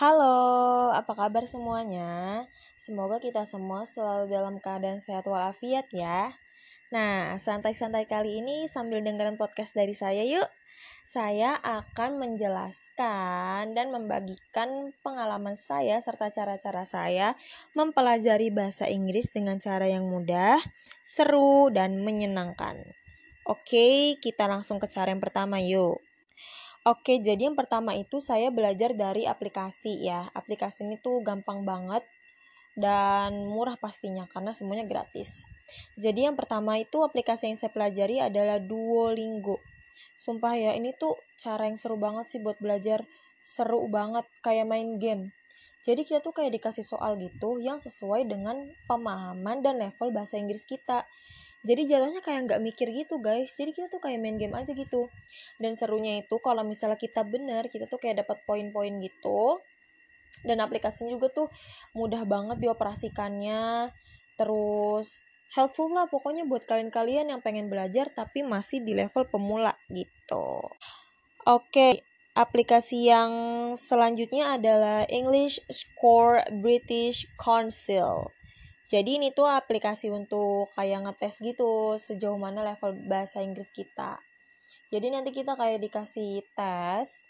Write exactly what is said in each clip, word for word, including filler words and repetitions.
Halo, apa kabar semuanya? Semoga kita semua selalu dalam keadaan sehat walafiat ya. Nah, santai-santai kali ini sambil dengerin podcast dari saya yuk. Saya akan menjelaskan dan membagikan pengalaman saya serta cara-cara saya mempelajari bahasa Inggris dengan cara yang mudah, seru, dan menyenangkan. Oke, kita langsung ke cara yang pertama yuk. Oke, jadi yang pertama itu saya belajar dari aplikasi ya. Aplikasi ini tuh gampang banget dan murah pastinya karena semuanya gratis. Jadi yang pertama itu aplikasi yang saya pelajari adalah Duolingo. Sumpah ya, ini tuh cara yang seru banget sih buat belajar. Seru banget, kayak main game. Jadi kita tuh kayak dikasih soal gitu yang sesuai dengan pemahaman dan level bahasa Inggris kita. Jadi jatuhnya kayak nggak mikir gitu guys, jadi kita tuh kayak main game aja gitu. Dan serunya itu kalau misalnya kita benar, kita tuh kayak dapat poin-poin gitu. Dan aplikasinya juga tuh mudah banget dioperasikannya, terus helpful lah pokoknya buat kalian-kalian yang pengen belajar tapi masih di level pemula gitu. Oke, aplikasi yang selanjutnya adalah English Score British Council. Jadi ini tuh aplikasi untuk kayak ngetes gitu sejauh mana level bahasa Inggris kita. Jadi nanti kita kayak dikasih tes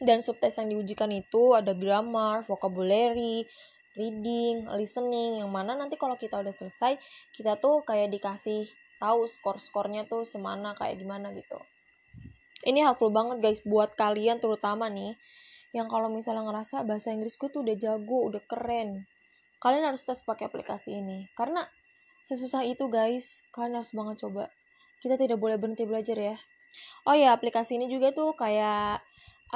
dan subtes yang diujikan itu ada grammar, vocabulary, reading, listening. Yang mana nanti kalau kita udah selesai kita tuh kayak dikasih tahu skor-skornya tuh semana kayak gimana gitu. Ini helpful banget guys buat kalian terutama nih yang kalau misalnya ngerasa bahasa Inggris gue tuh udah jago, udah keren. Kalian harus tes pakai aplikasi ini. Karena sesusah itu guys, kalian harus banget coba. Kita tidak boleh berhenti belajar ya. Oh ya, aplikasi ini juga tuh kayak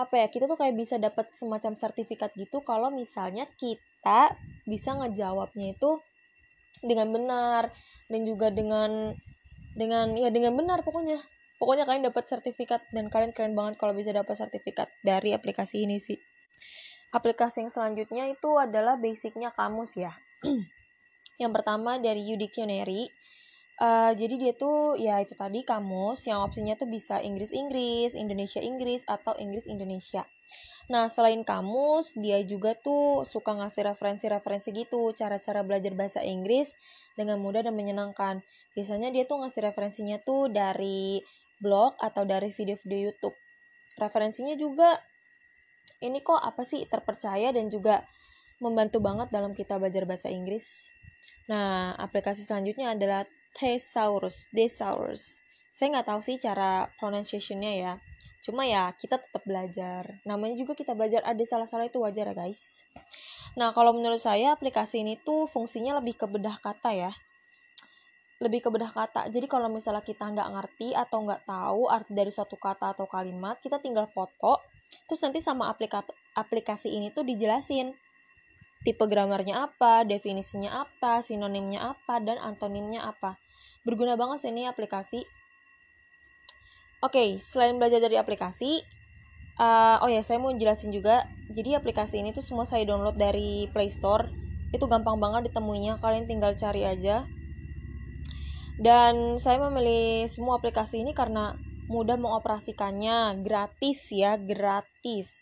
apa ya? Kita tuh kayak bisa dapat semacam sertifikat gitu kalau misalnya kita bisa ngejawabnya itu dengan benar dan juga dengan dengan ya dengan benar pokoknya. Pokoknya kalian dapat sertifikat dan kalian keren banget kalau bisa dapat sertifikat dari aplikasi ini sih. Aplikasi yang selanjutnya itu adalah basicnya kamus ya. Yang pertama dari YouDictionary. Uh, jadi dia tuh ya itu tadi kamus yang opsinya tuh bisa Inggris-Inggris, Indonesia-Inggris, atau Inggris-Indonesia. Nah selain kamus, dia juga tuh suka ngasih referensi-referensi gitu, cara-cara belajar bahasa Inggris dengan mudah dan menyenangkan. Biasanya dia tuh ngasih referensinya tuh dari blog atau dari video-video YouTube. Referensinya juga ini kok apa sih terpercaya dan juga membantu banget dalam kita belajar bahasa Inggris. Nah, aplikasi selanjutnya adalah Thesaurus. Thesaurus. Saya nggak tahu sih cara pronunciation-nya ya. Cuma ya kita tetap belajar. Namanya juga kita belajar, ada salah-salah itu wajar ya guys. Nah, kalau menurut saya aplikasi ini tuh fungsinya lebih ke bedah kata ya. Lebih ke bedah kata. Jadi kalau misalnya kita nggak ngerti atau nggak tahu arti dari suatu kata atau kalimat, kita tinggal foto. Terus nanti sama aplika- aplikasi ini tuh dijelasin tipe gramarnya apa, definisinya apa, sinonimnya apa, dan antonimnya apa. Berguna banget sih ini aplikasi. Oke, selain belajar dari aplikasi, uh, oh ya saya mau jelasin juga. Jadi aplikasi ini tuh semua saya download dari Play Store. Itu gampang banget ditemuinya, kalian tinggal cari aja. Dan saya memilih semua aplikasi ini karena mudah mengoperasikannya, gratis ya, gratis.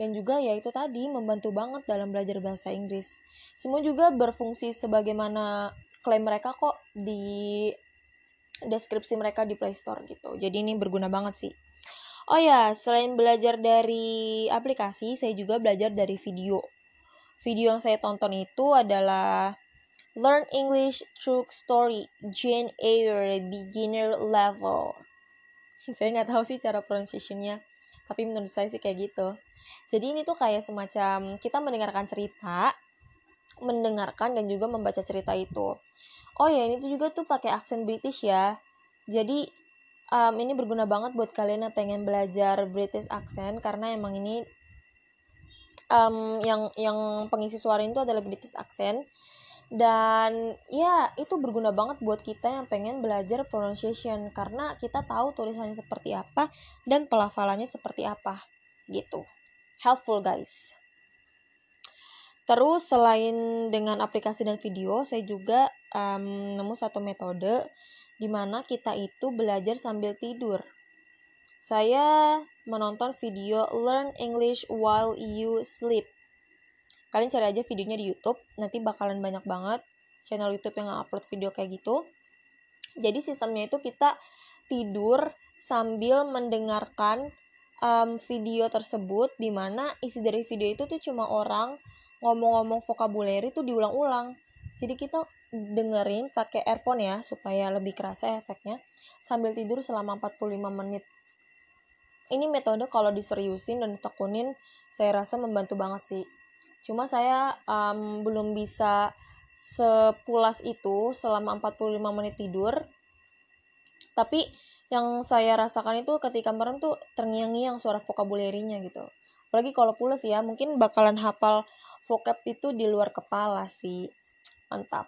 Dan juga ya itu tadi membantu banget dalam belajar bahasa Inggris. Semua juga berfungsi sebagaimana klaim mereka kok di deskripsi mereka di Play Store gitu. Jadi ini berguna banget sih. Oh ya, selain belajar dari aplikasi, saya juga belajar dari video. Video yang saya tonton itu adalah Learn English True Story Jane Eyre Beginner Level. Saya nggak tahu sih cara pronunciation-nya, tapi menurut saya sih kayak gitu. Jadi ini tuh kayak semacam kita mendengarkan cerita, mendengarkan dan juga membaca cerita itu. Oh ya, ini tuh juga tuh pakai aksen British ya. Jadi um, ini berguna banget buat kalian yang pengen belajar British accent karena emang ini um, yang yang pengisi suara itu adalah British accent. Dan ya itu berguna banget buat kita yang pengen belajar pronunciation karena kita tahu tulisannya seperti apa dan pelafalannya seperti apa gitu. Helpful guys. Terus selain dengan aplikasi dan video, saya juga um, nemu satu metode di mana kita itu belajar sambil tidur. Saya menonton video Learn English While You Sleep. Kalian cari aja videonya di YouTube, nanti bakalan banyak banget channel YouTube yang upload video kayak gitu. Jadi sistemnya itu kita tidur sambil mendengarkan um, video tersebut, di mana isi dari video itu tuh cuma orang ngomong-ngomong vocabulary tuh diulang-ulang. Jadi kita dengerin pakai earphone ya, supaya lebih kerasa efeknya, sambil tidur selama empat puluh lima menit. Ini metode kalau diseriusin dan ditekunin, saya rasa membantu banget sih. Cuma saya um, belum bisa sepulas itu selama empat puluh lima menit tidur. Tapi yang saya rasakan itu ketika merem tuh terngiang-ngiang suara vocabulary-nya gitu. Apalagi kalau pulas ya, mungkin bakalan hafal vocab itu di luar kepala sih. Mantap.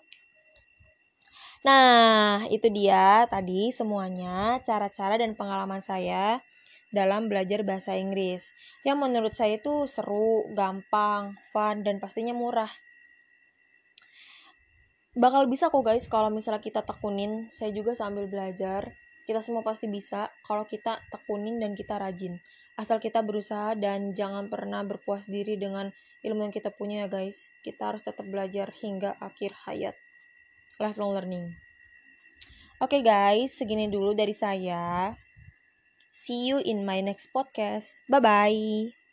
Nah, itu dia tadi semuanya cara-cara dan pengalaman saya dalam belajar bahasa Inggris, yang menurut saya itu seru, gampang, fun, dan pastinya murah. Bakal bisa kok guys, kalau misalnya kita tekunin. Saya juga sambil belajar, kita semua pasti bisa kalau kita tekunin dan kita rajin. Asal kita berusaha dan jangan pernah berpuas diri dengan ilmu yang kita punya ya guys. Kita harus tetap belajar hingga akhir hayat. Lifelong learning. Oke guys, segini dulu dari saya. See you in my next podcast. Bye-bye.